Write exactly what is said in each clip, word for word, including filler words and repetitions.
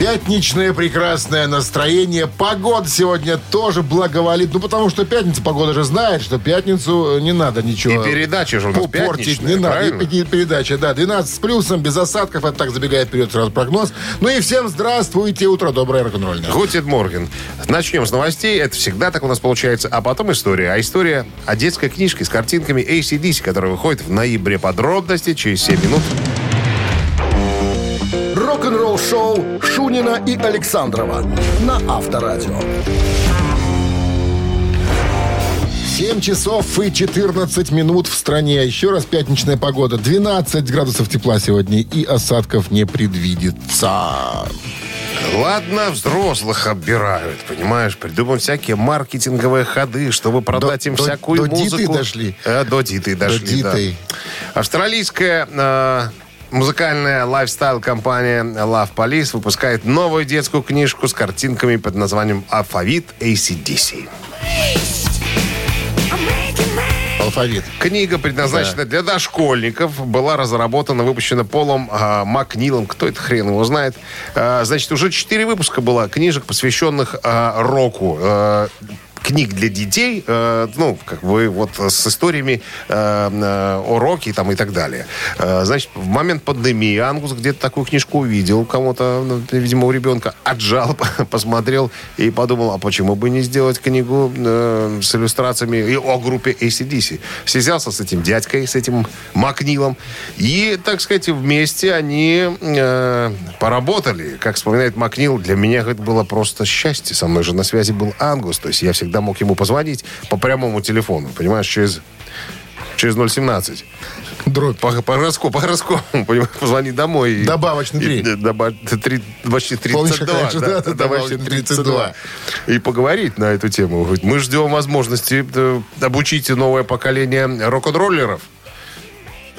Пятничное прекрасное настроение. Погода сегодня тоже благоволит. Ну, потому что пятница, погода же знает, что пятницу не надо ничего. И передача же у нас портить не надо. И передача, да. двенадцать с плюсом, без осадков. Это так забегает вперед сразу прогноз. Ну и всем здравствуйте. Утро доброе, рок-н-ролльное. Гутит морген. Начнем с новостей. Это всегда так у нас получается. А потом история. А история о детской книжке с картинками эй си/ди си, которая выходит в ноябре. Подробности через семь минут. Рок-н-ролл-шоу Шунина и Александрова на Авторадио. семь часов и четырнадцать минут в стране. Еще раз пятничная погода. двенадцать градусов тепла сегодня и осадков не предвидится. Ладно, взрослых оббирают, понимаешь? Придумывают всякие маркетинговые ходы, чтобы продать до, им всякую до, до музыку. До диты дошли. А, до диты дошли, до диты. Да. Австралийская... А... Музыкальная лайфстайл-компания Love Police выпускает новую детскую книжку с картинками под названием «Алфавит эй си/ди си». Алфавит. Книга, предназначенная да. для дошкольников, была разработана, выпущена Полом а, Макнилом. Кто это хрен его знает. А, значит, уже четыре выпуска было книжек, посвященных а, року. А, книг для детей, э, ну, как бы вот с историями э, э, о роке там и так далее. Э, значит, в момент пандемии Ангус где-то такую книжку увидел кому-то, ну, видимо, у ребенка, отжал, посмотрел и подумал, а почему бы не сделать книгу э, с иллюстрациями и о группе эй си/ди си. Связался с этим дядькой, с этим Макнилом, и, так сказать, вместе они э, поработали. Как вспоминает Макнил, для меня это было просто счастье. Со мной же на связи был Ангус, то есть я всегда когда мог ему позвонить по прямому телефону, понимаешь, через, через ноль семнадцать. Дробь. По, по гороскопу, по гороскопу, понимаешь, позвони домой. Добавочный три. И, доба, три почти тридцать два. Конечно, да, да, добавочный тридцать два. И поговорить на эту тему. Мы ждем возможности обучить новое поколение рок-н-роллеров.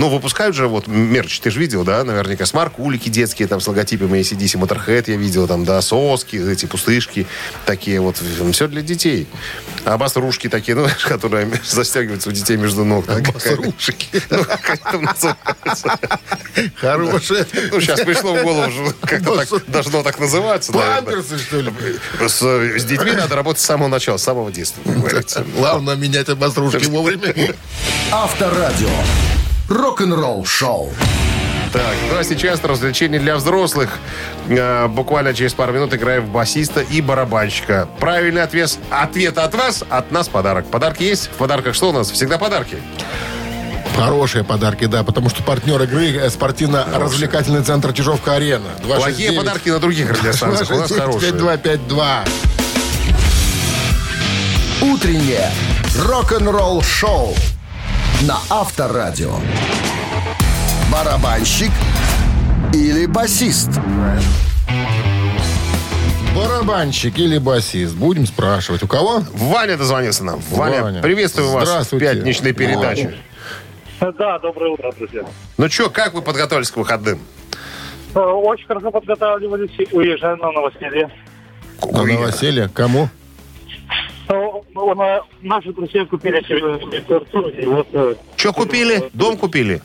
Ну, выпускают же, вот, мерч, ты же видел, да, наверняка, смаркулики детские, там, с логотипами эй си/ди си, Motorhead я видел, там, да, соски, эти пустышки, такие вот, все для детей. А басрушки такие, ну, которые застягиваются у детей между ног. А басрушки. Ну, как это называется? Хорошие. Ну, сейчас пришло в голову, как-то должно так называться. Памперсы, что ли? С детьми надо работать с самого начала, с самого детства, как говорится. Главное менять басрушки вовремя. Авторадио. Рок-н-ролл шоу. Так, ну а сейчас развлечение для взрослых. Э, буквально через пару минут играем в басиста и барабанщика. Правильный ответ, ответ от вас, от нас подарок. Подарки есть? В подарках что у нас? Всегда подарки. Хорошие подарки, да, потому что партнер игры спортивно-развлекательный центр Чижовка-Арена. Плохие подарки на других радиостанциях. У нас хорошие. пять два пять два. Утреннее рок-н-ролл шоу на Авторадио. Барабанщик или басист? Барабанщик или басист? Будем спрашивать. У кого? Ваня дозвонился нам. Ваня, Ваня, приветствую вас в пятничной передаче. Да, доброе утро, друзья. Ну что, как вы подготовились к выходным? Очень хорошо подготавливались. Уезжаю на новоселье. На новоселье? Кому? Наши друзья купили квартиру. Вот. Что купили? Дом купили?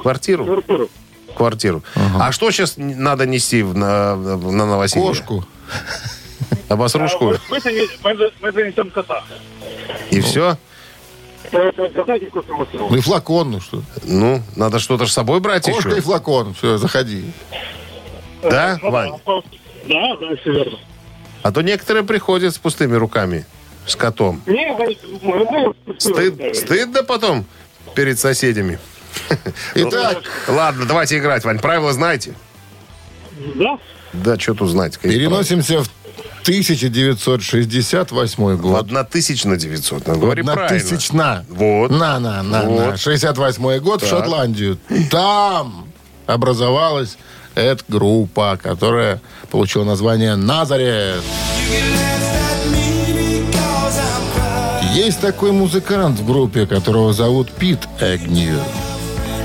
Квартиру? Квартиру. Квартиру. Ага. А что сейчас надо нести на, на новоселье? Кошку. Обосрушку? Мы занесем кота. И все? Ну и флакон, ну что? Ну, надо что-то с собой брать еще. Кошка и флакон. Все, заходи. Да, Вань? Да, да, все верно. А то некоторые приходят с пустыми руками. С котом. Стыд, стыдно потом перед соседями. Итак, ладно, давайте играть, Вань. Правила знаете? Да. Да, что тут знать. Переносимся в тысяча девятьсот шестьдесят восьмой год. Одна тысяча на девятьсот. Говори правильно. Одна тысяча на. Вот. На, на, на, вот. на. шестьдесят восьмой год так. В Шотландию. Там образовалась эта группа, которая получила название «Назарет». Есть такой музыкант в группе, которого зовут Пит Агнью.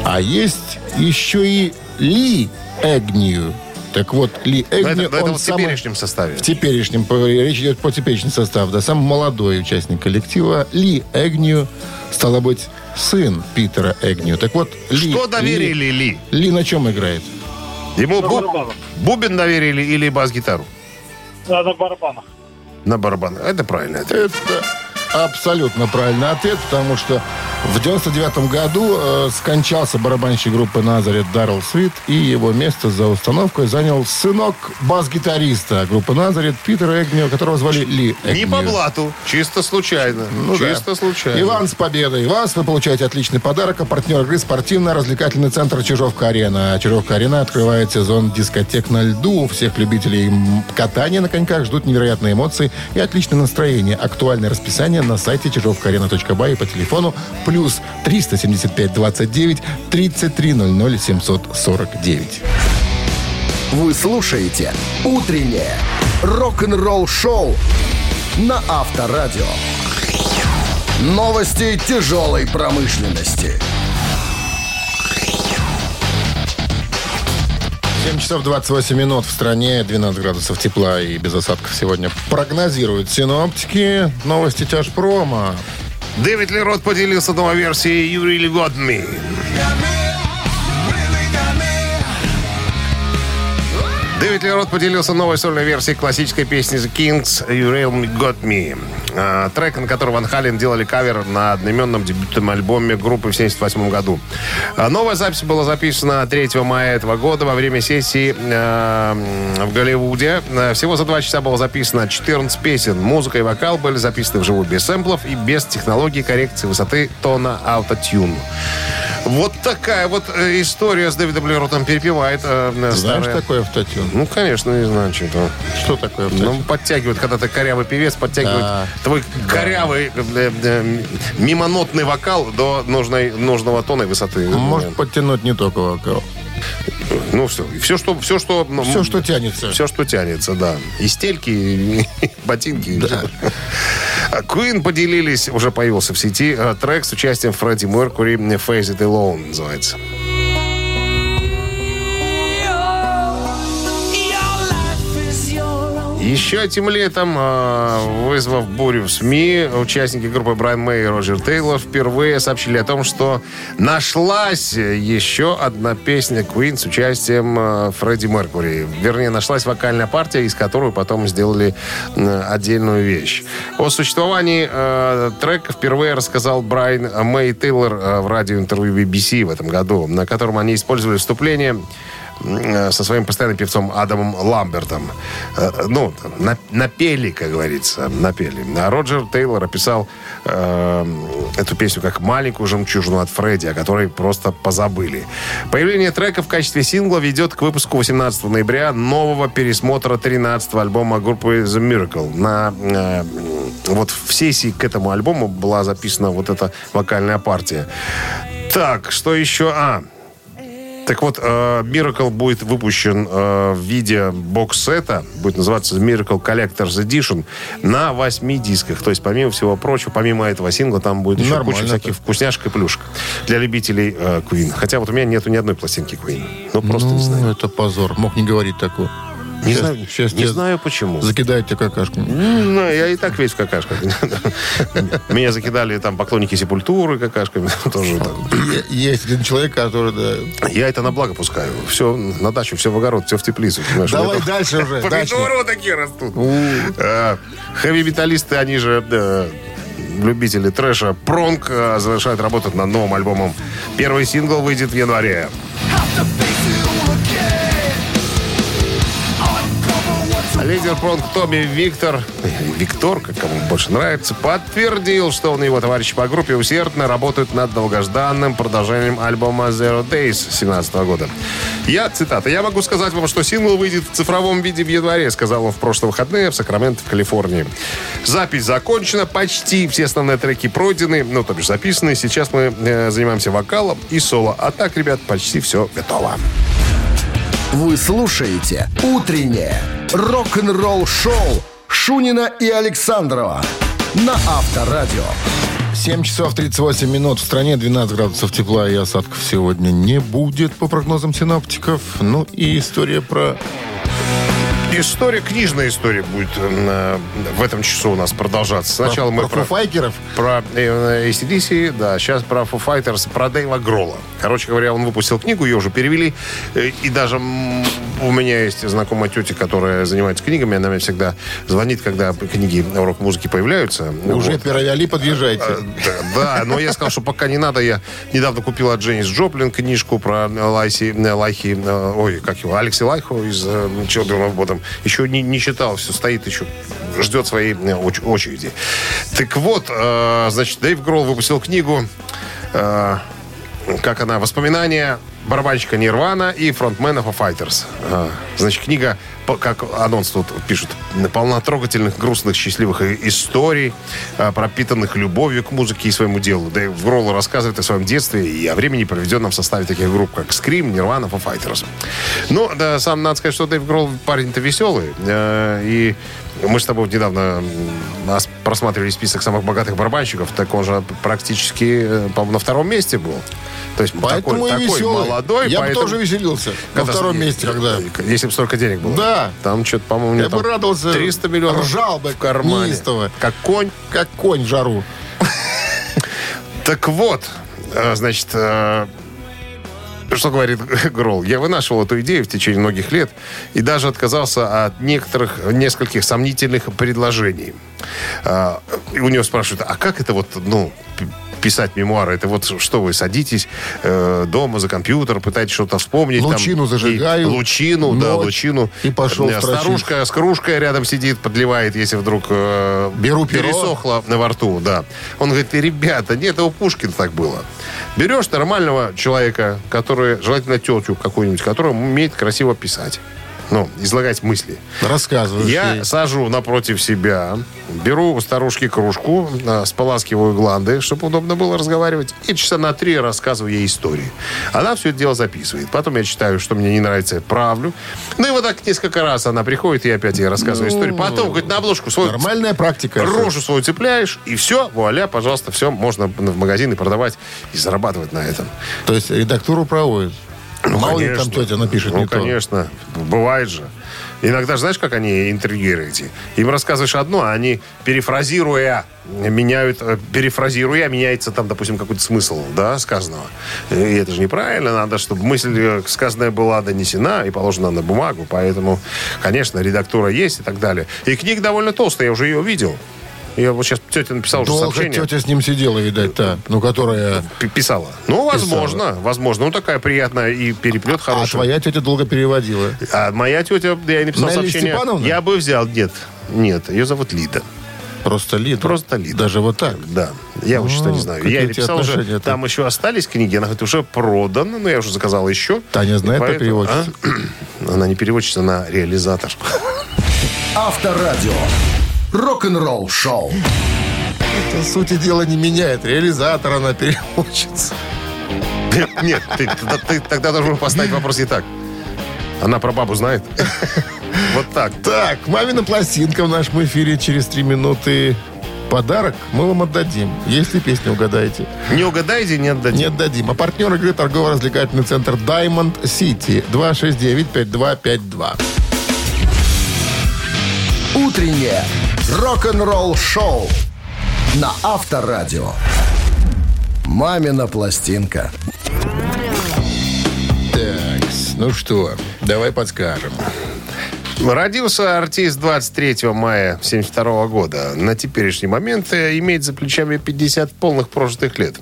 А есть еще и Ли Агнью. Так вот, Ли Агнью... Но это, но он в самый... теперешнем составе. В теперешнем. Речь идет про теперешний состав. Да, самый молодой участник коллектива Ли Агнью, стало быть, сын Питера Агнью. Так вот, Ли... Что доверили Ли? Ли, Ли на чем играет? Ему буб... бубен доверили или бас-гитару? Да, на барабанах. На барабанах. Это правильно. Это... это... Абсолютно правильный ответ, потому что в девяносто девятом году э, скончался барабанщик группы «Назарет» Даррел Свит, и его место за установкой занял сынок бас-гитариста группы «Назарет» Питера Агнью, которого звали Ли Агнью. Не по блату, чисто случайно. Ну, чисто да. случайно. Иван, с победой вас! Вы получаете отличный подарок. А партнер игры — спортивно-развлекательный центр «Чижовка-арена». «Чижовка-арена» открывает сезон дискотек на льду. Всех любителей катания на коньках ждут невероятные эмоции и отличное настроение. Актуальное расписание на сайте чижовка арена точка бай и по телефону плюс триста семьдесят пять двадцать девять тридцать три ноль ноль семьсот сорок девять. Вы слушаете «Утреннее рок-н-ролл-шоу» на Авторадио. Новости тяжелой промышленности. семь часов двадцать восемь минут в стране, двенадцать градусов тепла и без осадков сегодня прогнозируют синоптики. Новости тяжпрома. Дэвид Ли Рот поделился новой версией You Really Got Me. Дэвид Ли Рот поделился новой сольной версией классической песни The Kings You Really Got Me. Трек, на который Ван Хален делали кавер на одноименном дебютном альбоме группы в семьдесят восьмом году. Новая запись была записана третьего мая этого года во время сессии в Голливуде. Всего за два часа было записано четырнадцать песен. Музыка и вокал были записаны вживую без сэмплов и без технологии коррекции высоты тона Auto-Tune. Вот такая вот история с Дэвидом Ли Ротом перепевает. Э, Знаешь, старое... такое автотюн? Ну, конечно, не знаю, что это. Что такое автотюн? Ну, подтягивает, когда ты корявый певец, подтягивает а, твой да. корявый э, э, мимонотный вокал до нужной, нужного тона и высоты. Может подтянуть не только вокал. Ну, все. Все, что... Все, что, ну, все, что тянется. Все, что тянется, да. И стельки, и ботинки. Да. Queen поделились, уже появился в сети, трек с участием Фредди Меркури «Face It Alone» называется. Еще этим летом, вызвав бурю в СМИ, участники группы Брайан Мэй и Роджер Тейлор впервые сообщили о том, что нашлась еще одна песня Queen с участием Фредди Меркури. Вернее, нашлась вокальная партия, из которой потом сделали отдельную вещь. О существовании трека впервые рассказал Брайан Мэй и Тейлор в радиоинтервью би би си в этом году, на котором они использовали вступление со своим постоянным певцом Адамом Ламбертом. Ну, напели, как говорится, напели. А Роджер Тейлор описал э, эту песню как маленькую жемчужину от Фредди, о которой просто позабыли. Появление трека в качестве сингла ведет к выпуску восемнадцатого ноября нового пересмотра тринадцатого альбома группы The Miracle. На, э, вот в сессии к этому альбому была записана вот эта вокальная партия. Так, что еще? А... Так вот, Miracle будет выпущен в виде бокс-сета, будет называться Miracle Collector's Edition, на восьми дисках. То есть, помимо всего прочего, помимо этого сингла, там будет еще нормально, куча всяких это... вкусняшек и плюшек для любителей э, Queen. Хотя вот у меня нету ни одной пластинки Queen. Ну, просто ну, не знаю. Это позор. Мог не говорить такого. Не, сейчас, знаю, сейчас не знаю, почему. Закидают тебе какашку. Ну, я и так весь в какашках. Меня закидали там поклонники Сепультуры какашками. Есть один человек, который... Я это на благо пускаю. Все на дачу, все в огород, все в теплицу. Давай дальше уже. Помидоры такие растут. Хэви-металлисты, они же... любители трэша Пронг завершают работать над новым альбомом. Первый сингл выйдет в январе. Лидер Пронг Томми Виктор, Виктор, как кому больше нравится, подтвердил, что он и его товарищи по группе усердно работают над долгожданным продолжением альбома Zero Days две тысячи семнадцатого года. Я, цитата, «Я могу сказать вам, что сингл выйдет в цифровом виде в январе», сказал он в прошлые выходные в Сакраменто, в Калифорнии. Запись закончена, почти все основные треки пройдены, ну, то бишь записаны. Сейчас мы э, занимаемся вокалом и соло. А так, ребят, почти все готово. Вы слушаете «Утреннее рок-н-ролл-шоу» Шунина и Александрова на Авторадио. семь часов тридцать восемь минут. В стране двенадцать градусов тепла и осадков сегодня не будет, по прогнозам синоптиков. Ну и история про... История, книжная история будет э, в этом часу у нас продолжаться. Сначала про, мы про... Про фуфайкеров? Про э, эй си/ди си, да, сейчас про Foo Fighters, про Дэйва Грола. Короче говоря, он выпустил книгу, ее уже перевели. Э, и даже м- у меня есть знакомая тетя, которая занимается книгами, она мне всегда звонит, когда книги урок-музыки появляются. Уже вот. Перевели, подъезжайте. Э, э, да, да, но я сказал, что пока не надо. Я недавно купил от Дженнис Джоплин книжку про Лайси, Лайхи, ой, как его, Алекси Лайху из Children of Bodom. Еще не, не читал, все стоит еще, ждет своей оч- очереди. Так вот, э, значит, Дэйв Грол выпустил книгу, э, как она, «Воспоминания барабанщика Нирвана и фронтмена Foo Fighters». Э, значит, книга, как анонс тут пишут, полна трогательных, грустных, счастливых историй, э, пропитанных любовью к музыке и своему делу. Дэйв Грол рассказывает о своем детстве и о времени, проведенном в составе таких групп, как Scream, Nirvana, Foo Fighters. Ну, да, сам надо сказать, что Дэйв Грол парень-то веселый, э, и... Мы с тобой недавно просматривали список самых богатых барабанщиков, так он же практически, по-моему, на втором месте был. То есть поэтому такой, и такой молодой. Я поэтому... бы тоже веселился на втором месте, когда... Если бы столько денег было. Да. Там что-то, по-моему, мне там радовался, триста миллионов ржал бы в кармане. Неистово. Как конь. Как конь в жару. Так вот, значит... Что говорит Грол? Я вынашивал эту идею в течение многих лет и даже отказался от некоторых, нескольких сомнительных предложений. А, и у него спрашивают, а как это вот, ну, писать мемуары? Это вот что вы садитесь э, дома за компьютер, пытаетесь что-то вспомнить. Лучину там, зажигаю. И, лучину, ночь, да, лучину. И пошел э, старушка с кружкой рядом сидит, подливает, если вдруг э, беру пересохло во рту. Да. Он говорит, ребята, нет, у Пушкина так было. Берешь нормального человека, который желательно тетю какую-нибудь, которая умеет красиво писать. Ну, излагать мысли. Рассказываешь. Я ей. Сажу напротив себя, беру у старушки кружку, споласкиваю гланды, чтобы удобно было разговаривать, и часа на три рассказываю ей истории. Она все это дело записывает. Потом я читаю, что мне не нравится, правлю. Ну и вот так несколько раз она приходит, и я опять ей рассказываю ну, историю. Потом, говорит, на обложку свою... Нормальная практика. Рожу свою цепляешь, и все, вуаля, пожалуйста, все, можно в магазины продавать и зарабатывать на этом. То есть редактуру проводит? Ну, мало ли там тетя напишет ну, не конечно. То. Бывает же. Иногда же, знаешь, как они интригируют? Им рассказываешь одно, а они, перефразируя, меняют... Перефразируя, меняется там, допустим, какой-то смысл, да, сказанного. И это же неправильно. Надо, чтобы мысль сказанная была донесена и положена на бумагу. Поэтому, конечно, редактура есть и так далее. И книга довольно толстая, я уже ее видел. Я вот сейчас тетя написала уже сообщение. Долго тетя с ним сидела, видать, та, ну, которая... Писала. Ну, возможно, писала. возможно. Ну, такая приятная и переплет хороший. А твоя тетя долго переводила. А моя тетя, я ей написал Нелли сообщение. Степановна? Я бы взял, нет, нет, ее зовут Лида. Просто Лида? Просто Лида. Даже вот так? Да. Я вот что не знаю. Я ей написал уже, там еще остались книги, она говорит, уже продана, но я уже заказал еще. Таня знает про переводчицу? Она не переводчица, она реализатор. Авторадио. Рок-н-ролл шоу. Это, сути дела, не меняет. Реализатор она переучится. Нет, ты, ты тогда должен поставить вопрос не так. Она про бабу знает. Вот так. Так, мамина пластинка в нашем эфире через три минуты. Подарок мы вам отдадим, если песню угадаете. Не угадаете, не отдадим. Не отдадим. А партнер игры торгово-развлекательный центр Diamond City. два шесть девять пять два пять два. Утреннее рок-н-ролл-шоу на Авторадио. Мамина пластинка. Так, ну что, давай подскажем. Родился артист двадцать третьего мая тысяча девятьсот семьдесят второго года. На теперешний момент имеет за плечами пятьдесят полных прожитых лет.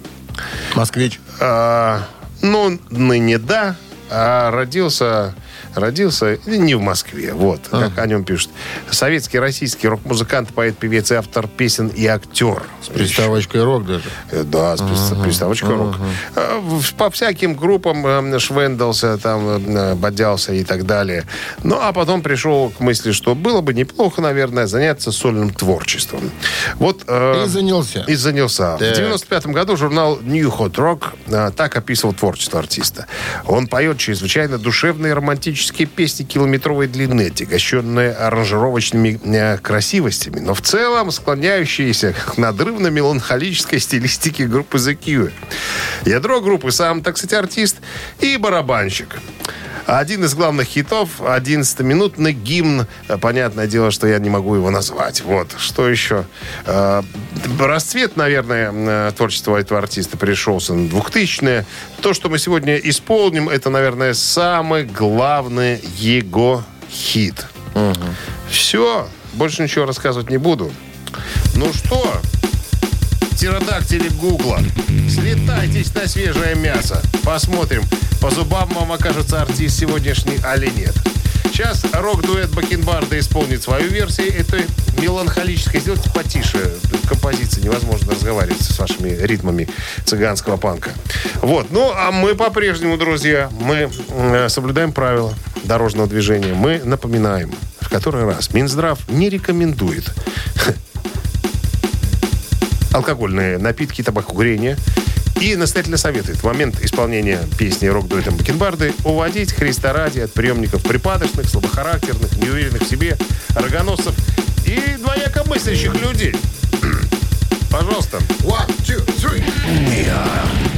Москвич. А, ну, ныне да. А родился... Родился не в Москве, вот, а. Как о нем пишут. Советский, российский рок-музыкант, поэт, певец, автор песен и актер. С приставочкой рок даже? Да, с а-га. приставочкой рок. А-га. По всяким группам швендался, там, бодялся и так далее. Ну, а потом пришел к мысли, что было бы неплохо, наверное, заняться сольным творчеством. Вот, э, и занялся. И занялся. Так. В девяносто пятом году журнал New Hot Rock так описывал творчество артиста. Он поет чрезвычайно душевные и романтические классические песни километровой длины, отягощенные аранжировочными красивостями, но в целом склоняющиеся к надрывно-меланхолической стилистике группы The Cure. Ядро группы сам, так сказать, артист и барабанщик. Один из главных хитов — одиннадцатиминутный гимн. Понятное дело, что я не могу его назвать. Вот. Что еще? Расцвет, наверное, творчества этого артиста пришелся на двухтысячные. То, что мы сегодня исполним, это, наверное, самый главный его хит. Угу. Все. Больше ничего рассказывать не буду. Ну что, птеродактили Гугла, слетайтесь на свежее мясо. Посмотрим, по зубам вам окажется артист сегодняшний или нет. Сейчас рок-дуэт Бакинбарда исполнит свою версию этой меланхолической. Сделайте потише композиции. Невозможно разговаривать с вашими ритмами цыганского панка. Вот. Ну, а мы по-прежнему, друзья, мы соблюдаем правила дорожного движения. Мы напоминаем, в который раз Минздрав не рекомендует алкогольные напитки, табакокурение. И настоятельно советует в момент исполнения песни рок-дуэтом Бакинбарды уводить Христа ради от приемников припадочных, слабохарактерных, неуверенных в себе, рогоносцев и двояко мыслящих людей. Пожалуйста. One, two, three. Я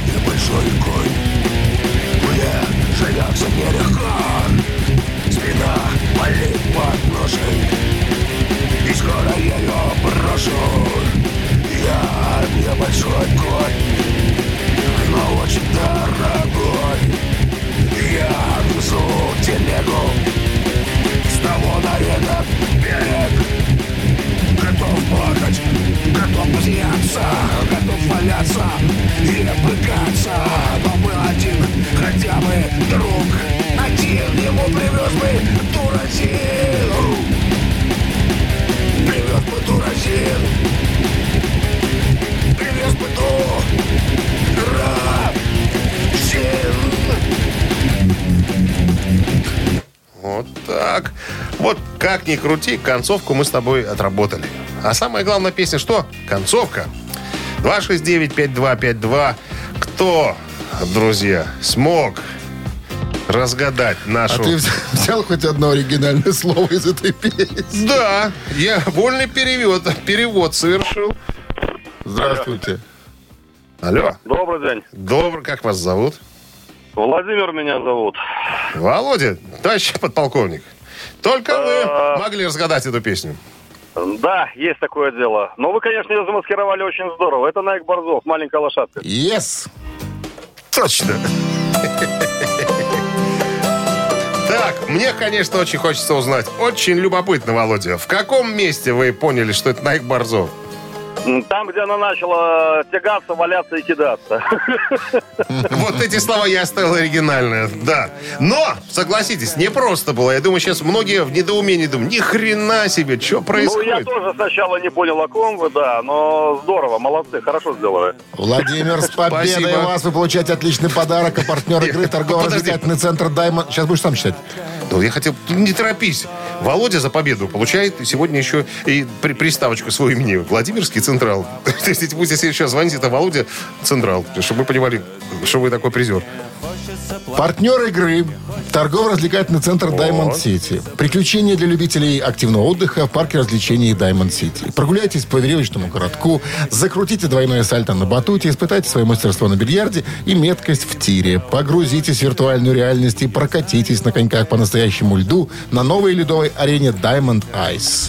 небольшой конь. Мне живется нелегко. Спина болит под ножей. И скоро я ее брошу. Я небольшой конь, но очень дорогой. Я везу телегу с того на этот берег. Готов плакать, готов смеяться, готов валяться и обыкаться. Но был один хотя бы друг, один ему привез бы Дуразин. Привез бы Дуразин. Привез бы Дуразин. Вот так. Вот как ни крути, концовку мы с тобой отработали. А самая главная песня что? Концовка. два шесть девять пять два пять два. Кто, друзья, смог разгадать нашу... А ты взял хоть одно оригинальное слово из этой песни? Да, я вольный перевод, перевод совершил. Здравствуйте. Алло. Добрый день. Добрый. Как вас зовут? Владимир меня зовут. Володя, товарищ подполковник, только а... вы могли разгадать эту песню. Да, есть такое дело. Но вы, конечно, ее замаскировали очень здорово. Это Найк Борзов, «Маленькая лошадка». Yes. Точно. Так, мне, конечно, очень хочется узнать. Очень любопытно, Володя. В каком месте вы поняли, что это Найк Борзов? Там, где она начала тягаться, валяться и кидаться. Вот эти слова я оставил оригинальные, да. Но, согласитесь, не просто было. Я думаю, сейчас многие в недоумении думают, ни хрена себе, что происходит? Ну, я тоже сначала не понял, о ком вы, да, но здорово, молодцы, хорошо сделали. Владимир, с победой вас! Вы получаете отличный подарок, а партнер игры — торгово-развлекательный центр «Даймонд». Сейчас будешь сам читать? Ну, я хотел... Не торопись. Володя за победу получает сегодня еще и при... приставочку своего имени. Владимирский Централ. То есть, пусть если еще звоните, это Володя Централ. Чтобы вы понимали, что вы такой призер. Партнер игры — торгово-развлекательный центр «Даймонд Сити». Приключения для любителей активного отдыха в парке развлечений «Даймонд Сити». Прогуляйтесь по веревочному городку, закрутите двойное сальто на батуте, испытайте свое мастерство на бильярде и меткость в тире. Погрузитесь в виртуальную реальность и прокатитесь на коньках по настоящему льду на новой ледовой арене «Даймонд Айс».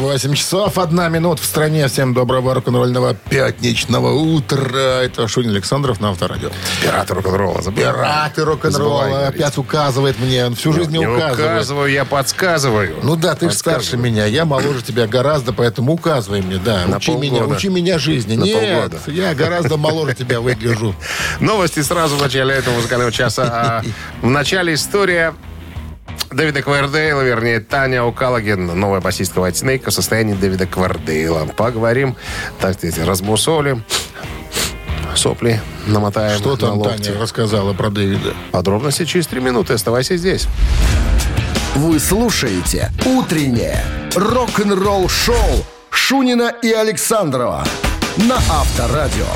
восемь часов одна минута в стране. Всем доброго рок-н-ролльного пятничного утра. Это Шунин, Александров на Авторадио. Пираты рок-н-ролла. Забыл. Пираты рок-н-ролла. Опять указывает мне. Он всю Нет, жизнь не, не указывает. Не указываю, я подсказываю. Ну да, ты же старше меня. Я моложе тебя гораздо, поэтому указывай мне. Да, на учи полгода. меня, учи меня жизни. На Нет, полгода. Я гораздо моложе тебя выгляжу. Новости сразу в начале этого музыкального часа. В начале история... Дэвида Ковердейла, вернее, Таня Укалагина, новая басистка White Snake, о состоянии Дэвида Ковердейла. Поговорим, так сказать, разбусолим, сопли намотаем. Что там на Таня рассказала про Дэвида? Подробности через три минуты. Оставайся здесь. Вы слушаете «Утреннее рок-н-ролл-шоу» Шунина и Александрова на Авторадио.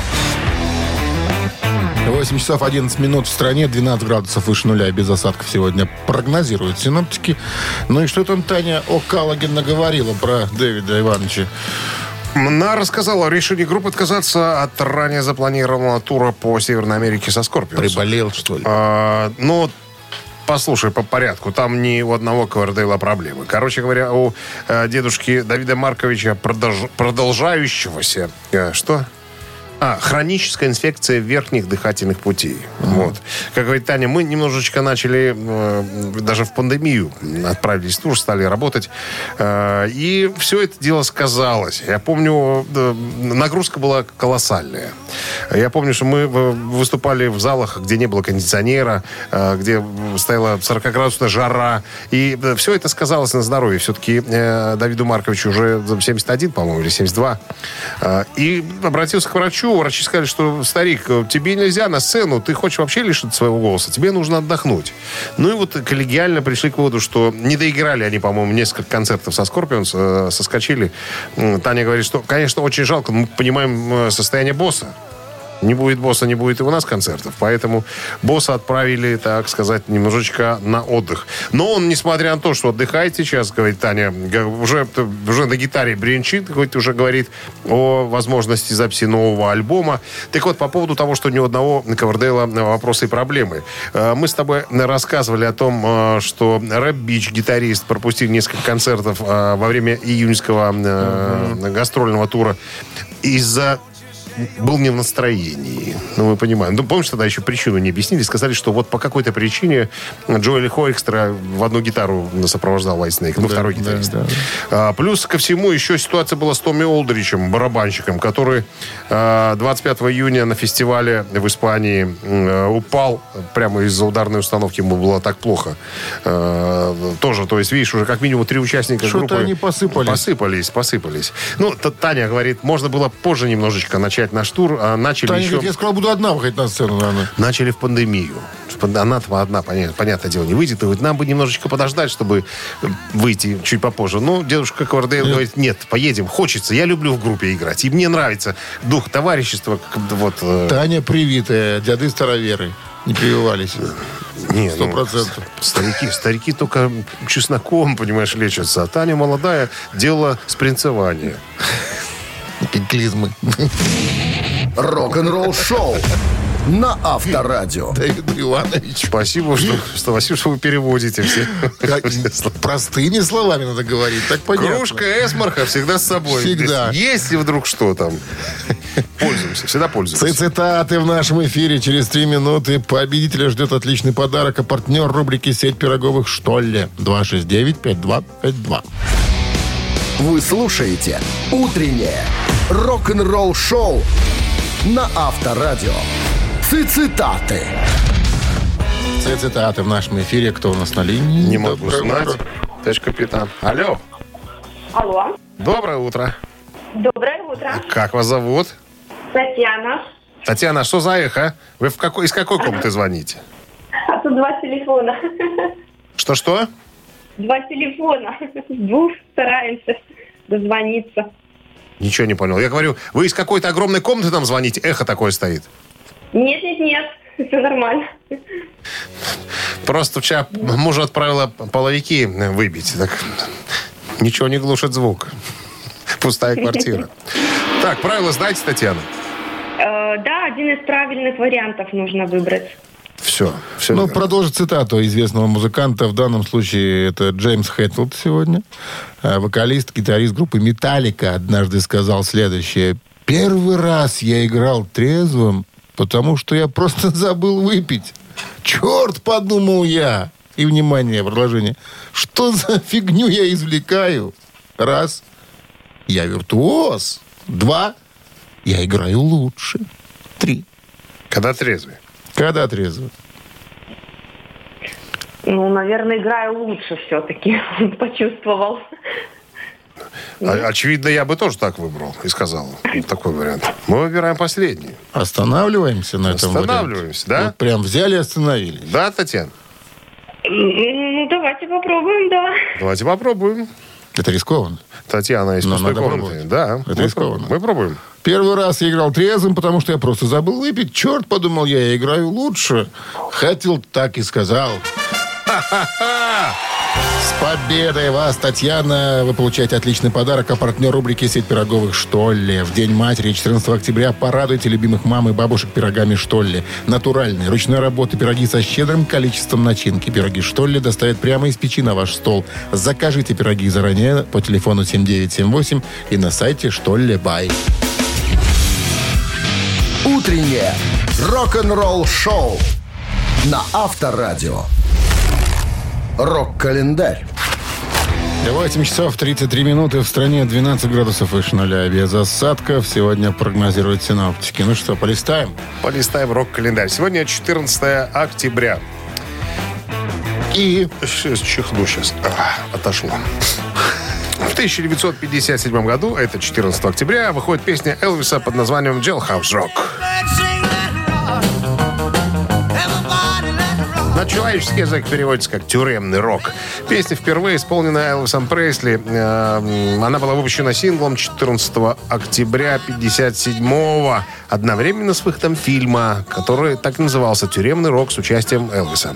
восемь часов одиннадцать минут в стране, двенадцать градусов выше нуля и без осадков сегодня прогнозируют синоптики. Ну и что там Таня Укалагина говорила про Дэвида Ивановича? Она рассказала о решении группы отказаться от ранее запланированного тура по Северной Америке со Скорпионсом. Приболел, что ли? А, ну, послушай, по порядку. Там ни у одного Ковердейла проблемы. Короче говоря, у э, дедушки Давида Марковича продолж... продолжающегося... Э, что? А, хроническая инфекция верхних дыхательных путей. Mm-hmm. Вот. Как говорит Таня, мы немножечко начали, э, даже в пандемию отправились в тур, стали работать. Э, и все это дело сказалось. Я помню, э, нагрузка была колоссальная. Я помню, что мы выступали в залах, где не было кондиционера, э, где стояла сорокаградусная жара. И все это сказалось на здоровье. Все-таки э, Давиду Марковичу уже семьдесят один, по-моему, или семьдесят два. Э, и обратился к врачу. Врачи сказали, что, старик, тебе нельзя на сцену, ты хочешь вообще лишиться своего голоса, тебе нужно отдохнуть. Ну и вот коллегиально пришли к выводу, что не доиграли они, по-моему, несколько концертов со Скорпионс, э, соскочили. Таня говорит, что, конечно, очень жалко, мы понимаем состояние босса. Не будет босса, не будет и у нас концертов. Поэтому босса отправили, так сказать, немножечко на отдых. Но он, несмотря на то, что отдыхает сейчас, говорит Таня, уже, уже на гитаре бренчит, говорит, уже говорит о возможности записи нового альбома. Так вот, по поводу того, что ни у одного Ковердейла вопросы и проблемы. Мы с тобой рассказывали о том, что Рэп Бич, гитарист, пропустил несколько концертов во время июньского mm-hmm. гастрольного тура из-за... Был не в настроении. Ну, мы понимаем. Ну, помнишь, тогда еще причину не объяснили. Сказали, что вот по какой-то причине Джоэль Хоэкстра в одну гитару сопровождал White Snake. Ну, да, второй гитарист. Да, да. А, плюс ко всему еще ситуация была с Томми Олдричем, барабанщиком, который а, двадцать пятого июня на фестивале в Испании а, упал прямо из-за ударной установки. Ему было так плохо. А, тоже, то есть, видишь, уже как минимум три участника Что-то группы... Что-то они посыпались. Посыпались, посыпались. Ну, Таня говорит, можно было позже немножечко начать наш тур, а начали Таня еще... Говорит, я сказал, буду одна выходить на сцену, наверное. Начали в пандемию. Она там одна, понятно, понятное дело, не выйдет. И говорит, нам бы немножечко подождать, чтобы выйти чуть попозже. Но дедушка Ковердейл нет. говорит, нет, поедем, хочется. Я люблю в группе играть. И мне нравится дух товарищества. Вот. Таня привитая, деды староверы. Не прививались. Нет, сто процентов. Старики, старики только чесноком, понимаешь, лечатся. А Таня молодая делала спринцевание. Клизмы. Рок-н-ролл шоу на Авторадио. Дэвид Иванович. Спасибо, что, что, что вы переводите все. Как, простыми словами надо говорить, так понятно. Кружка эсмарха всегда с собой. Всегда. Если вдруг что там, пользуемся, всегда пользуемся. Цитаты в нашем эфире через три минуты. Победителя ждет отличный подарок. А партнер рубрики «Сеть пироговых что ли» два шесть девять пять два пять два. Вы слушаете «Утреннее рок-н-ролл-шоу» на Авторадио. Цитаты. Цитаты в нашем эфире. Кто у нас на линии? Не могу Доброе знать. Утро. Товарищ капитан. Алло. Алло. Доброе утро. Доброе утро. Как вас зовут? Татьяна. Татьяна, что за эхо? Вы в какой, из какой комнаты звоните? А тут два телефона. Что-что? Два телефона. Двух стараемся дозвониться. Ничего не понял. Я говорю, вы из какой-то огромной комнаты там звоните? Эхо такое стоит. Нет, нет, нет. Все нормально. Просто вчера мужа отправила половики выбить. Так ничего не глушит звук. Пустая квартира. Так, правила знаете, Татьяна? Да, один из правильных вариантов нужно выбрать. Все. все ну, продолжу цитату известного музыканта. В данном случае это Джеймс Хэтфилд сегодня. Вокалист, гитарист группы «Металлика» однажды сказал следующее. «Первый раз я играл трезвым, потому что я просто забыл выпить. Черт, подумал я!» И, внимание, продолжение. «Что за фигню я извлекаю? Раз, я виртуоз. Два, я играю лучше. Три». Когда трезвый? Когда трезвый? Ну, наверное, играю лучше все-таки. Почувствовал. Очевидно, я бы тоже так выбрал и сказал. Такой вариант. Мы выбираем последний. Останавливаемся на этом варианте. Останавливаемся, да? Вот прям взяли и остановились. Да, Татьяна? Ну, давайте попробуем, да. Давайте попробуем. Это рискованно. Татьяна из Но пустой комнаты. Да, это мы рискованно. Пробуем. Мы пробуем. Первый раз я играл трезвым, потому что я просто забыл выпить. Черт, подумал я, я играю лучше. Хотел, так и сказал. Ха-ха-ха! С победой вас, Татьяна! Вы получаете отличный подарок. А партнер рубрики «Сеть пироговых «Что ли?». В День матери четырнадцатого октября порадуйте любимых мам и бабушек пирогами «Что ли?». Натуральные, ручной работы пироги со щедрым количеством начинки. Пироги «Что ли?» доставят прямо из печи на ваш стол. Закажите пироги заранее по телефону семь девять семь восемь и на сайте «Что ли?». Бай! Утреннее рок-н-ролл-шоу на Авторадио. Рок-календарь. восемь часов тридцать три минуты. В стране двенадцать градусов выше нуля. Без осадков. Сегодня прогнозируют синоптики. Ну что, полистаем? Полистаем рок-календарь. Сегодня четырнадцатое октября. И... Сейчас чихну сейчас. А, отошло. В тысяча девятьсот пятьдесят седьмом году, это четырнадцатого октября, выходит песня Элвиса под названием «Jailhouse Rock». На человеческий язык переводится как «тюремный рок». Песня впервые исполнена Элвисом Пресли. Она была выпущена синглом четырнадцатого октября пятьдесят седьмого, одновременно с выходом фильма, который так и назывался «Тюремный рок» с участием Элвиса.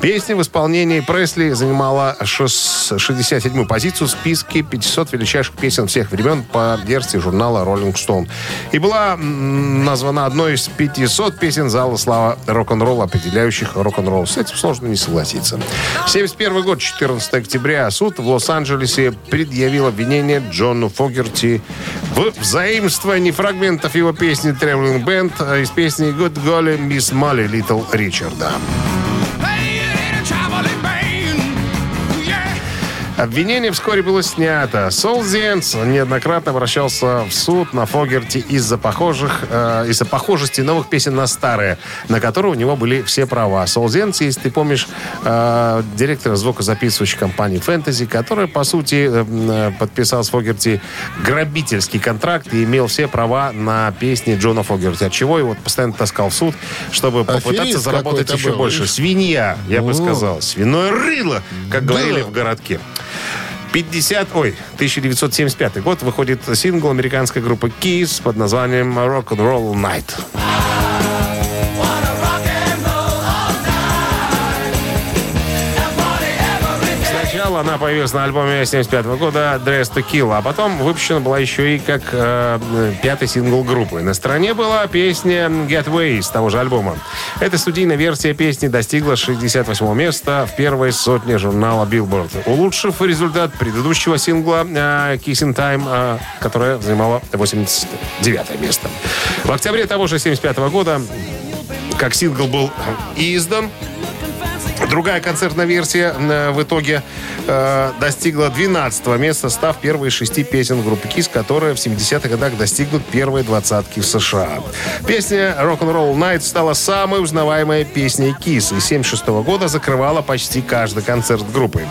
Песня в исполнении Пресли занимала шестьдесят седьмую позицию в списке пятисот величайших песен всех времен по версии журнала Rolling Stone и была названа одной из пятисот песен зала славы рок-н-ролла, определяющих рок-н-ролл. С этим сложно не согласиться. семьдесят первый год, четырнадцатого октября, суд в Лос-Анджелесе предъявил обвинение Джону Фогерти в заимствовании фрагментов его песни «Traveling Band» из песни «Good Golly, Miss Molly» Литл Ричарда. Обвинение вскоре было снято. Сол Зенс неоднократно обращался в суд на Фогерти из-за похожих, э, из-за похожести новых песен на старые, на которые у него были все права. Сол Зенс, если ты помнишь, э, директора звукозаписывающей компании «Фэнтези», который, по сути, э, подписал с Фогерти грабительский контракт и имел все права на песни Джона Фогерти, от чего его постоянно таскал в суд, чтобы Аферист попытаться заработать еще был. больше. Свинья, я О. бы сказал. Свиное рыло, как да. говорили в городке. тысяча девятьсот семьдесят пятый год выходит сингл американской группы Kiss под названием «Rock'n'Roll Night». Сначала она появилась на альбоме семьдесят пятого года «Dress to Kill», а потом выпущена была еще и как э, пятый сингл группы. На стороне была песня «Getaway» с того же альбома. Эта студийная версия песни достигла шестьдесят восьмого места в первой сотне журнала Billboard, улучшив результат предыдущего сингла «Kissing Time», э, которая занимала восемьдесят девятое место. В октябре того же семьдесят пятого года, как сингл был издан, другая концертная версия э, в итоге э, достигла двенадцатого места, став первой из шести песен группы Kiss, которая в семидесятых годах достигла первой двадцатки в США. Песня «Rock'n'Roll Night» стала самой узнаваемой песней Kiss и с семьдесят шестого года закрывала почти каждый концерт группы.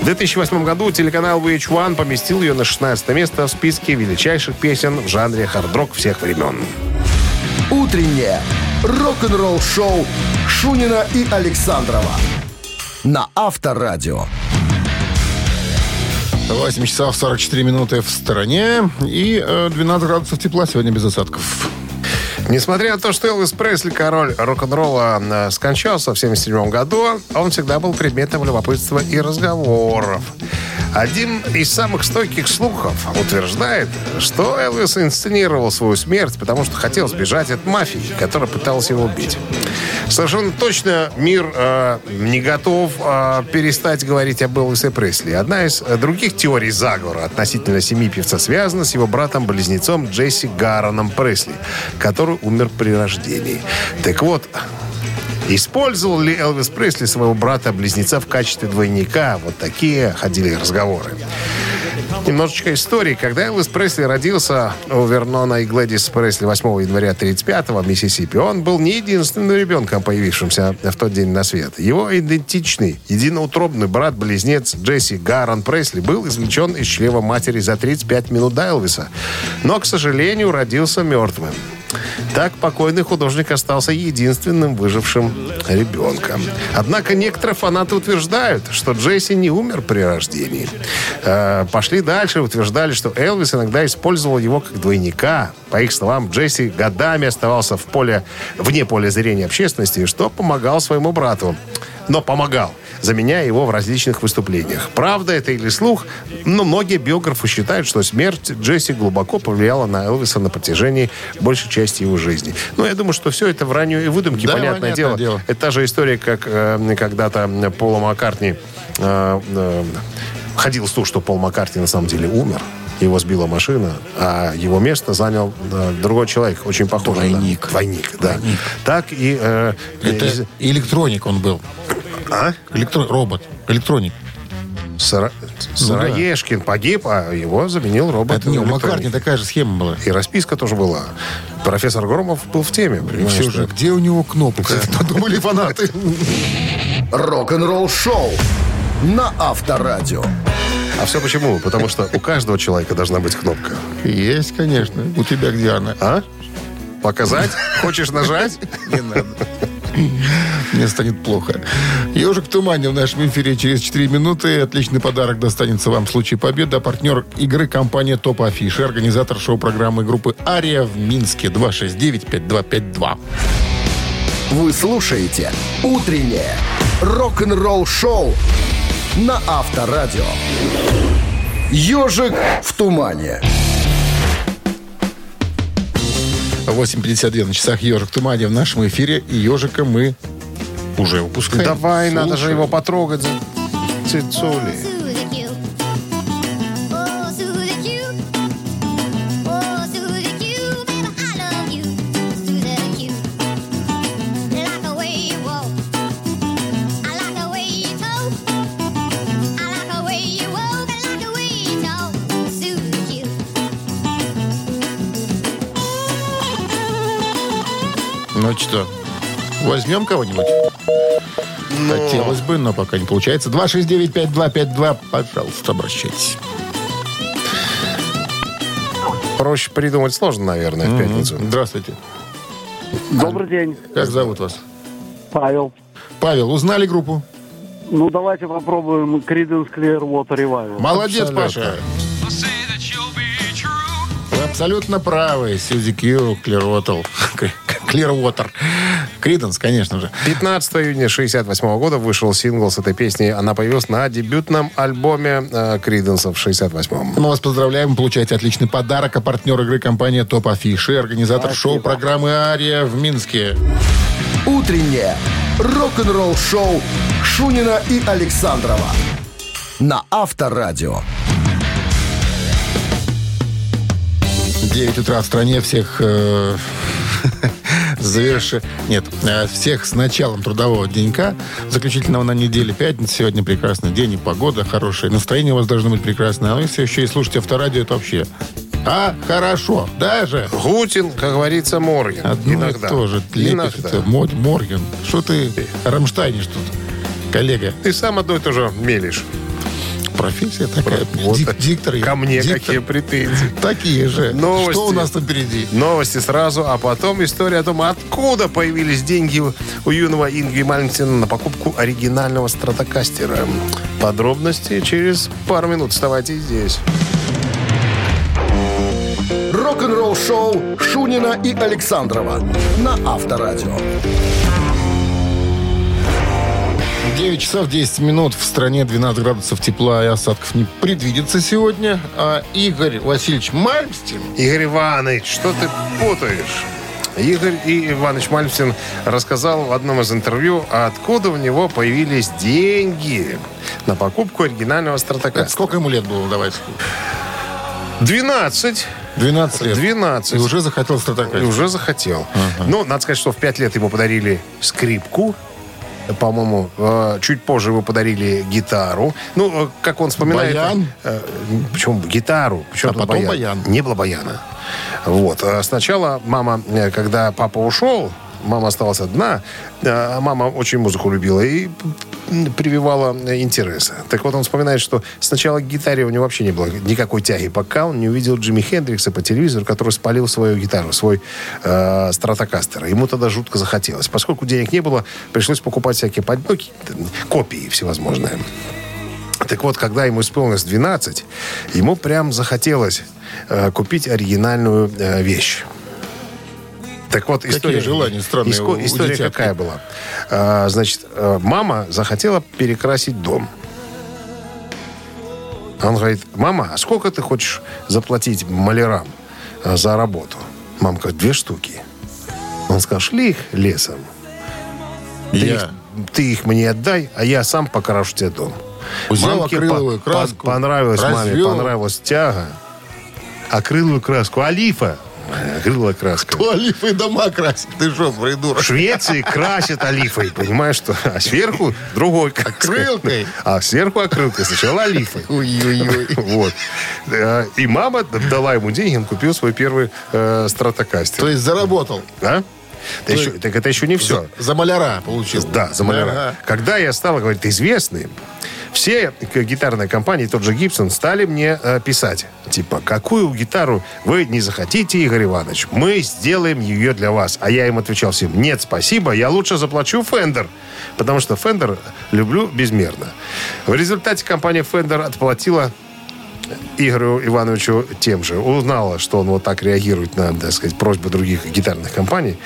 В две тысячи восьмом году телеканал ви эйч один поместил ее на шестнадцатое место в списке величайших песен в жанре хард-рок всех времен. Утреннее рок-н-ролл-шоу Шунина и Александрова на Авторадио. восемь часов сорок четыре минуты в стране и двенадцать градусов тепла сегодня без осадков. Несмотря на то, что Элвис Пресли, король рок-н-ролла, скончался в семьдесят седьмом году, он всегда был предметом любопытства и разговоров. Один из самых стойких слухов утверждает, что Элвис инсценировал свою смерть, потому что хотел сбежать от мафии, которая пыталась его убить. Совершенно точно мир э, не готов э, перестать говорить об Элвисе Пресли. Одна из других теорий заговора относительно семьи певца связана с его братом-близнецом Джесси Гароном Пресли, который умер при рождении. Так вот, использовал ли Элвис Пресли своего брата-близнеца в качестве двойника? Вот такие ходили разговоры. Немножечко истории. Когда Элвис Пресли родился у Вернона и Глэдис Пресли восьмого января тридцать пятого в Миссисипи, он был не единственным ребенком, появившимся в тот день на свет. Его идентичный, единоутробный брат-близнец Джесси Гарон Пресли был извлечен из чрева матери за тридцать пять минут до Элвиса, но, к сожалению, родился мертвым. Так покойный художник остался единственным выжившим ребенком. Однако некоторые фанаты утверждают, что Джесси не умер при рождении. Э, пошли дальше, утверждали, что Элвис иногда использовал его как двойника. По их словам, Джесси годами оставался в поле, вне поля зрения общественности, что помогал своему брату. Но помогал, заменяя его в различных выступлениях. Правда это или слух, но многие биографы считают, что смерть Джесси глубоко повлияла на Элвиса на протяжении большей части его жизни. Но я думаю, что все это вранье и выдумки, да, понятное, понятное дело. дело. Это та же история, как э, когда-то Пола Маккартни э, э, ходил с тем, что Пол Маккартни на самом деле умер. Его сбила машина, а его место занял да, другой человек, очень похожий. Двойник. Да. Двойник, да. Двойник. Так и... Э, это из... электроник он был. А? Электро... Робот. Электроник. Сара... Сыроежкин погиб, а его заменил робот. Это не у Маккартни такая же схема была. И расписка тоже была. Профессор Громов был в теме. Все же, где у него кнопка? Подумали фанаты. Рок-н-ролл шоу на Авторадио. А все почему? Потому что у каждого человека должна быть кнопка. Есть, конечно. У тебя где она? А? Показать? Хочешь нажать? Не надо. Мне станет плохо. «Ежик в тумане» в нашем эфире через четыре минуты. Отличный подарок достанется вам в случае победы. А партнер игры компания «Топ Афиши», организатор шоу-программы группы «Ария» в Минске. два шесть девять пять два пять два. Вы слушаете «Утреннее рок-н-ролл-шоу» на Авторадио. «Ежик в тумане». восемь пятьдесят два на часах. «Ежик в тумане» в нашем эфире. И ежика мы уже выпускаем. Давай, слушаем. Надо же его потрогать. Цицули. Ну что, возьмем кого-нибудь? Но... Хотелось бы, но пока не получается. два шесть девять пять два пять два, пожалуйста, обращайтесь. Проще придумать сложно, наверное, mm-hmm. в пятницу. Здравствуйте. Добрый день. Как зовут вас? Павел. Павел, узнали группу? Ну, давайте попробуем Creedence Clearwater Revival. Молодец, Паша. Вы абсолютно правы. Сьюзи Кью, Clearwater. Clearwater. Creedence, конечно же. пятнадцатого июня шестьдесят восьмого года вышел сингл с этой песней. Она появилась на дебютном альбоме Creedence в шестьдесят восьмом. Мы вас поздравляем. Получаете отличный подарок. А партнер игры компания «Топ Афиши», организатор шоу-программы «Ария» в Минске. Утреннее рок-н-ролл-шоу Шунина и Александрова на Авторадио. девять утра в стране. Всех... Э- Заверши... Нет, всех с началом трудового денька, заключительного на неделе, пятница. Сегодня прекрасный день и погода хорошая. Настроение у вас должно быть прекрасное. А вы все еще и слушаете Авторадио, это вообще... А, хорошо. Даже... Гутин, как говорится, Морген. Одно иногда. Тоже лепится. Морген. Что ты рамштайнишь тут, коллега? Ты сам одно и то же мелешь. Профессия такая. Вот. Дик, диктор. Ко мне диктор. Какие претензии. Такие же. Новости. Что у нас там впереди? Новости сразу, а потом история о том, откуда появились деньги у юного Ингви Мальмстина на покупку оригинального стратокастера. Подробности через пару минут. Вставайте здесь. Рок-н-ролл шоу Шунина и Александрова на Авторадио. девять часов десять минут. В стране двенадцать градусов тепла и осадков не предвидится сегодня. А Игорь Васильевич Мальмстин... Игорь Иванович, что ты путаешь? Игорь Иванович Мальмстин рассказал в одном из интервью, откуда у него появились деньги на покупку оригинального стратокастера. Сколько ему лет было, давайте? двенадцать. двенадцать лет. двенадцать. И уже захотел стратокастер. И уже захотел. Ага. Ну, надо сказать, что в пять лет ему подарили скрипку. По-моему, чуть позже его подарили гитару. Ну, как он вспоминает... Баян? Почему гитару? Почему а потом баян? баян. Не было баяна. Вот. Сначала мама, когда папа ушел, Мама осталась одна. Мама очень музыку любила и прививала интересы. Так вот, он вспоминает, что сначала к гитаре у него вообще не было никакой тяги, пока он не увидел Джимми Хендрикса по телевизору, который спалил свою гитару, свой э, стратокастер. Ему тогда жутко захотелось. Поскольку денег не было, пришлось покупать всякие подборки, копии всевозможные. Так вот, когда ему исполнилось двенадцать, ему прям захотелось э, купить оригинальную э, вещь. Так вот, история, желания странные иско, у, история у какая была? А, значит, мама захотела перекрасить дом. Он говорит: мама, а сколько ты хочешь заплатить малярам за работу? Мама говорит: две штуки. Он сказал: шли их лесом. Ты, я... их, ты их мне отдай, а я сам покрашу тебе дом. Взял акриловую краску. По- понравилась развел. Маме, понравилась тяга. Акриловую краску. Олифа. Крылая краска. Кто олифой дома красит? Ты что, придурок? В Швеции красят олифой, понимаешь, что? А сверху другой краской. Акрылкой? А сверху акрылкой. Сначала олифой. Ой-ой-ой. Вот. И мама дала ему деньги, он купил свой первый э, стратокастер. То есть заработал? Да. Это еще, так это еще не все. За, за маляра получил. Да, за маляра. Ага. Когда я стал, говорит, известным, все гитарные компании, тот же Гибсон, стали мне э, писать. Типа, какую гитару вы не захотите, Игорь Иванович? Мы сделаем ее для вас. А я им отвечал всем: нет, спасибо, я лучше заплачу Fender. Потому что Fender люблю безмерно. В результате компания Fender отплатила Игорю Ивановичу тем же. Узнала, что он вот так реагирует на, так сказать, просьбы других гитарных компаний,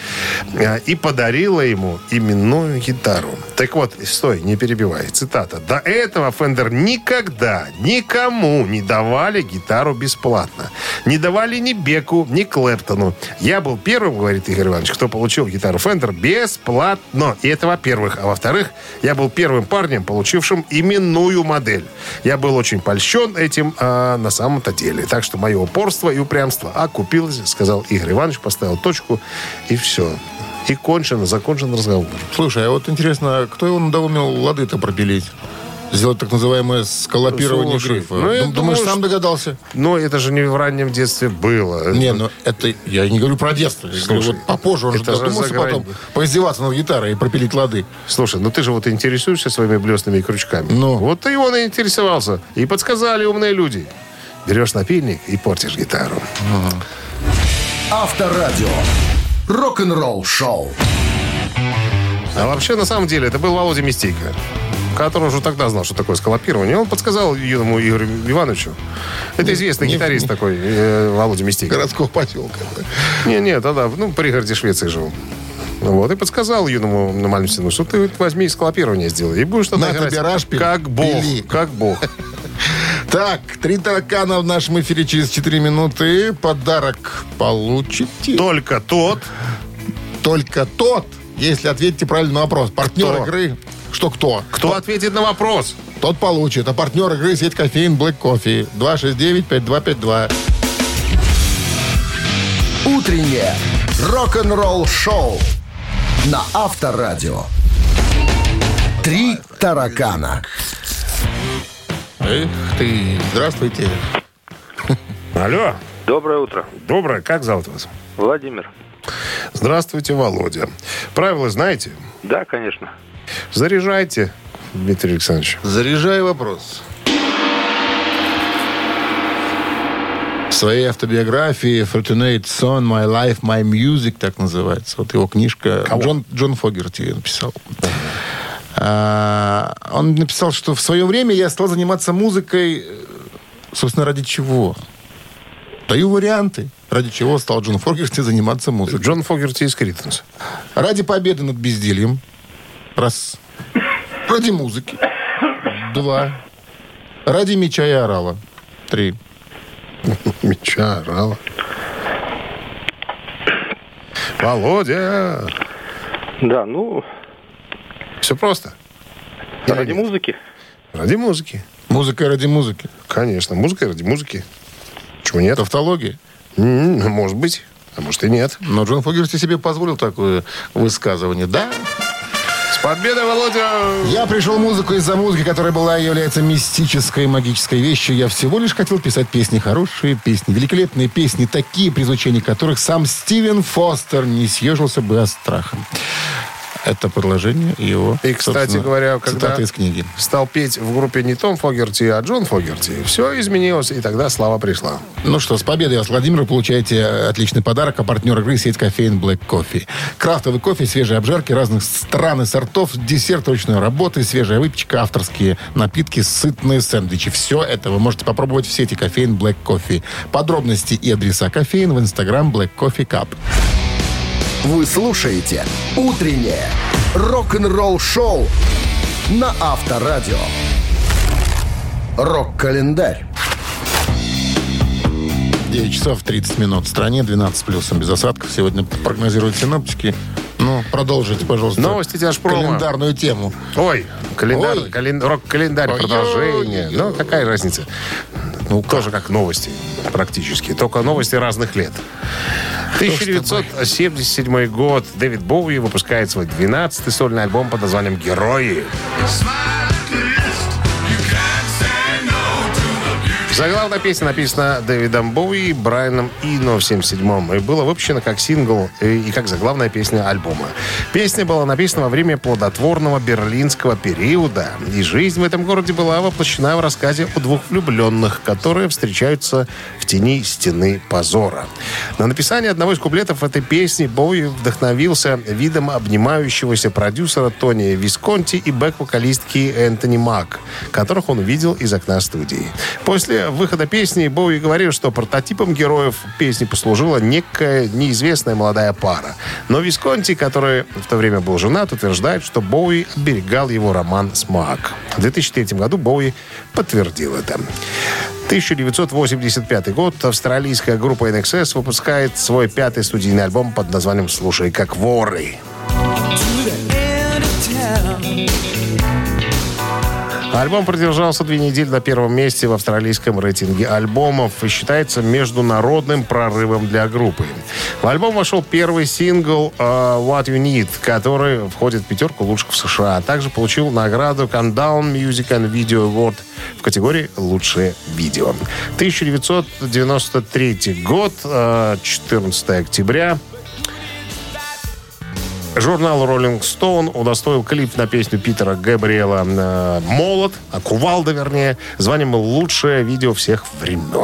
и подарила ему именную гитару. Так вот, стой, не перебивай. Цитата. До этого Fender никогда никому не давали гитару бесплатно. Не давали ни Беку, ни Клэптону. Я был первым, говорит Игорь Иванович, кто получил гитару Fender бесплатно. И это во-первых. А во-вторых, я был первым парнем, получившим именную модель. Я был очень польщен этим на самом-то деле. Так что мое упорство и упрямство окупилось, сказал Игорь Иванович, поставил точку, и все. И кончено, закончен разговор. Слушай, а вот интересно, кто его надоумил лады-то пропилить? Сделать так называемое скалопирование грифа. Ну, Дум, думаешь, думаю, сам догадался? Но это же не в раннем детстве было. Не, ну это... Я не говорю про детство. Слушай, говорю, вот попозже он же додумался загран... потом поиздеваться над гитарой и пропилить лады. Слушай, ну ты же вот интересуешься своими блесными крючками. Ну. Вот ты он и интересовался. И подсказали умные люди. Берешь напильник и портишь гитару. Угу. Авторадио. Рок-н-ролл шоу. А вообще, на самом деле, это был Володя Мистейко, который уже тогда знал, что такое скалопирование. Он подсказал юному Игорю Ивановичу. Это не, известный не, гитарист не, такой, э, Володя Мистейко. Городского поселка. Не-не, тогда, ну, в пригороде Швеции жил. Вот, и подсказал юному Мальмстину, что ты возьми скалопирование сделай. И будешь тогда играть бираж, как бог. Как бог. Так, три таракана в нашем эфире через четыре минуты. Подарок получите. Только тот. Только тот, если ответите правильно на вопрос. Партнер Кто? игры... Что кто? Кто? Кто ответит на вопрос? Тот получит. А партнер игры — сеть кофеин Black Coffee. два шесть девять пять два пять два. Утреннее рок-н-ролл шоу на Авторадио. Три таракана. Эх ты. Здравствуйте. Алло. Доброе утро. Доброе. Как зовут вас? Владимир. Здравствуйте, Володя. Правила знаете? Да, конечно. Заряжайте, Дмитрий Александрович. Заряжай вопрос. В своей автобиографии «Fortunate Son, My Life, My Music», так называется. Вот его книжка. Джон, Джон Фогерти написал. Uh-huh. А, он написал, что в свое время я стал заниматься музыкой, собственно, ради чего? Даю варианты. Ради чего стал Джон Фогерти заниматься музыкой. Джон Фогерти из Creedence. Ради победы над бездельем. Раз. Ради музыки. Два. Ради меча и орала. Три. Меча, орала. Володя! Да, ну... Все просто. Ради, ради музыки. Ради музыки. Музыка ради музыки. Конечно, музыка ради музыки. Чего нет? Тавтология. М-м, может быть, а может и нет. Но Джон Фогерти себе позволил такое высказывание. Да? Победа, Володя! Я пришел в музыку из-за музыки, которая была и является мистической, магической вещью. Я всего лишь хотел писать песни, хорошие песни, великолепные песни, такие, при звучании которых сам Стивен Фостер не съежился бы от страха. Это продолжение его. И, кстати говоря, когда из книги стал петь в группе не Том Фогерти, а Джон Фогерти, все изменилось, и тогда слава пришла. Ну что, с победой вас, Владимир, получаете отличный подарок. А партнер игры — сеть кофеин Black Coffee. Крафтовый кофе, свежие обжарки разных стран и сортов, десерт ручной работы, свежая выпечка, авторские напитки, сытные сэндвичи. Все это вы можете попробовать в сети кофеин Black Coffee. Подробности и адреса кофеин в Instagram Black Coffee Cup. Вы слушаете «Утреннее рок-н-ролл-шоу» на Авторадио. Рок-календарь. девять часов тридцать минут в стране, двенадцать плюсом без осадков. Сегодня прогнозируют синоптики. Ну, продолжите, пожалуйста, новости тяжпрома. Календарную тему. Ой, календар, Ой. Кален, рок-календарь, Ой. Продолжение. Ой. Ну, какая разница? Ну, тоже как новости практически, только новости разных лет. тысяча девятьсот семьдесят седьмой год. Дэвид Боуи выпускает свой двенадцатый сольный альбом под названием «Герои». Заглавная песня написана Дэвидом Боуи и Брайаном Ино в семьдесят седьмом и была выпущена как сингл и как заглавная песня альбома. Песня была написана во время плодотворного берлинского периода, и жизнь в этом городе была воплощена в рассказе о двух влюбленных, которые встречаются в тени стены позора. На написание одного из куплетов этой песни Боуи вдохновился видом обнимающегося продюсера Тони Висконти и бэк-вокалистки Энтони Мак, которых он увидел из окна студии. После выхода песни Боуи говорил, что прототипом героев песни послужила некая неизвестная молодая пара. Но Висконти, который в то время был женат, утверждает, что Боуи оберегал его роман с Мак. В две тысячи третьем году Боуи подтвердил это. тысяча девятьсот восемьдесят пятый год. Австралийская группа эн икс эс выпускает свой пятый студийный альбом под названием «Слушай, как воры». Альбом продержался две недели на первом месте в австралийском рейтинге альбомов и считается международным прорывом для группы. В альбом вошел первый сингл uh, «What You Need», который входит в пятерку лучших в США, а также получил награду «Countdown Music and Video Award» в категории «Лучшее видео». тысяча девятьсот девяносто третий год, четырнадцатого октября. Журнал Rolling Stone удостоил клип на песню Питера Габриэла э, «Молот», а «Кувалда», вернее, званием «Лучшее видео всех времен».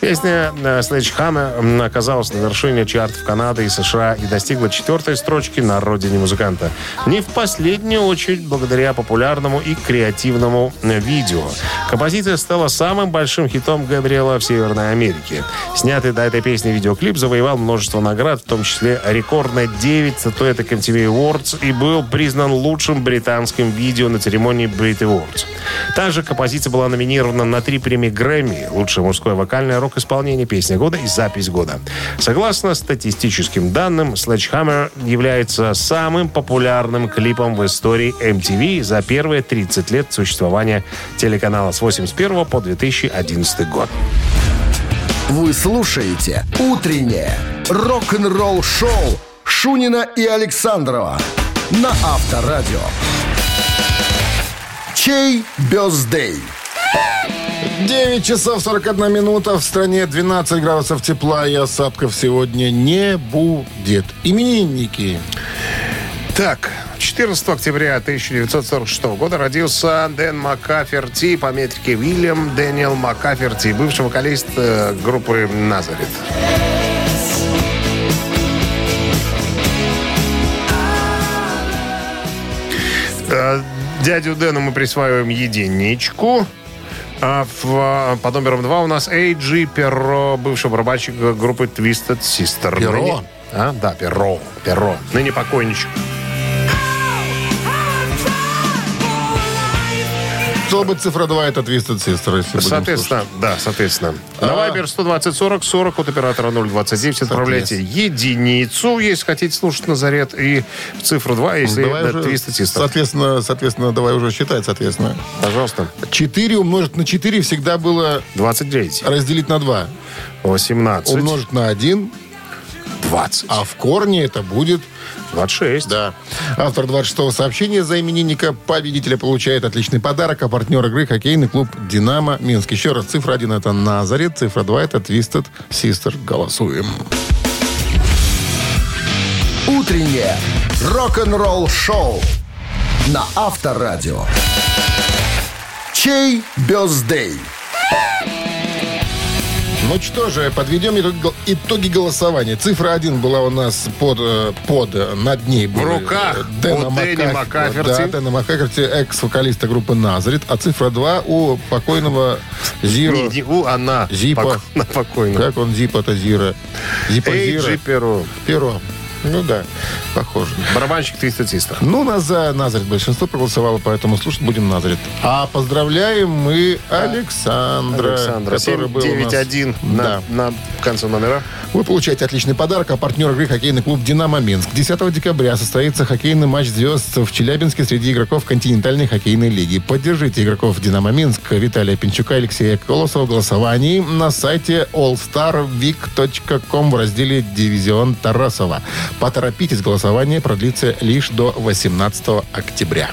Песня «Sledgehammer» оказалась на вершине чартов Канады и США и достигла четвертой строчки на родине музыканта. Не в последнюю очередь благодаря популярному и креативному видео. Композиция стала самым большим хитом Габриэла в Северной Америке. Снятый до этой песни видеоклип завоевал множество наград, в том числе рекордно девять статуэток эм ти ви Awards, и был признан лучшим британским видео на церемонии Brit Awards. Также композиция была номинирована на три премии Грэмми: лучшее мужское вокальное рок исполнение, песня года и запись года. Согласно статистическим данным, Sledgehammer является самым популярным клипом в истории эм ти ви за первые тридцать лет существования телеканала с восемьдесят первого по две тысячи одиннадцатый год. Вы слушаете «Утреннее рок-н-ролл-шоу» Шунина и Александрова на Авторадио. Чей бёздей? девять часов сорок одна минута. В стране двенадцать градусов тепла и осадков сегодня не будет. Именинники. Так, четырнадцатого октября тысяча девятьсот сорок шестого года родился Дэн Маккаферти, по метрике Уильям Дэниел Маккаферти, бывший вокалист группы «Назарет». Дядю Дэну мы присваиваем единичку. А в, под номером два у нас Эйджи Перро, бывший барабанщик группы Twisted Sister. Перро? Ныне... А, да, Перро. Перро. Ныне покойничек. Что бы цифра два — это Twisted Sister, если соответственно, да, соответственно. А-а-а. На Вайбер сто двадцать сорок сорок от оператора ноль двадцать девять отправляйте единицу, если хотите слушать «Назарет», и цифру два, если давай это уже, Twisted Sister. Соответственно, соответственно, давай уже считать, соответственно. Пожалуйста. четыре умножить на четыре всегда было... двадцать девять. Разделить на два. восемнадцать. Умножить на один. двадцать. А в корне это будет... двадцать шесть. Да. Автор двадцать шестого сообщения за именинника победителя получает отличный подарок, а партнер игры — хоккейный клуб «Динамо Минск». Еще раз, цифра один — это «Назарет», цифра два — это «Twisted Sister». Голосуем. Утреннее рок-н-ролл-шоу на Авторадио. Чей бёздей? Ну что же, подведем итоги голосования. Цифра один была у нас под, под над ней. В руках Дэна у Дэнни Маккаферти. Да, Дэна Маккаферти, экс-вокалиста группы «Назарет». А цифра два у покойного Зира. Не, не у, она. Зипа. На покойного. Как он Зипа-то Зира? Зипа Зира. Эй, Перо. Перо. Ну да, похоже. Барабанщик Twisted Sister. Ну, нас за «Назарет» большинство проголосовало, поэтому слушать будем «Назарет». А поздравляем мы Александра. Александра, семь девять один на, да. на концу номера. Вы получаете отличный подарок, а партнер игры — хоккейный клуб «Динамо Минск». десятого декабря состоится хоккейный матч звезд в Челябинске среди игроков континентальной хоккейной лиги. Поддержите игроков «Динамо Минск» Виталия Пинчука, Алексея Колосова в голосовании на сайте олл стар вик точка ком в разделе «Дивизион Тарасова». Поторопитесь, голосование продлится лишь до восемнадцатого октября.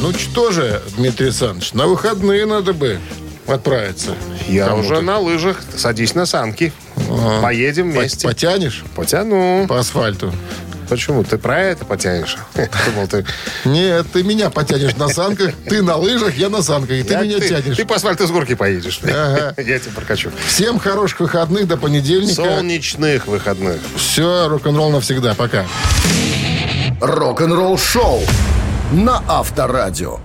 Ну что же, Дмитрий Александрович, на выходные надо бы отправиться. Я кому-то. Уже на лыжах. Садись на санки. А-а-а. Поедем вместе. Потянешь? Потяну. По асфальту. Почему? Ты про это потянешь? Нет, ты меня потянешь на санках, ты на лыжах, я на санках, и ты меня тянешь. Ты по асфальту с горки поедешь. Я тебя прокачу. Всем хороших выходных до понедельника. Солнечных выходных. Все, рок-н-ролл навсегда. Пока. Рок-н-ролл шоу на Авторадио.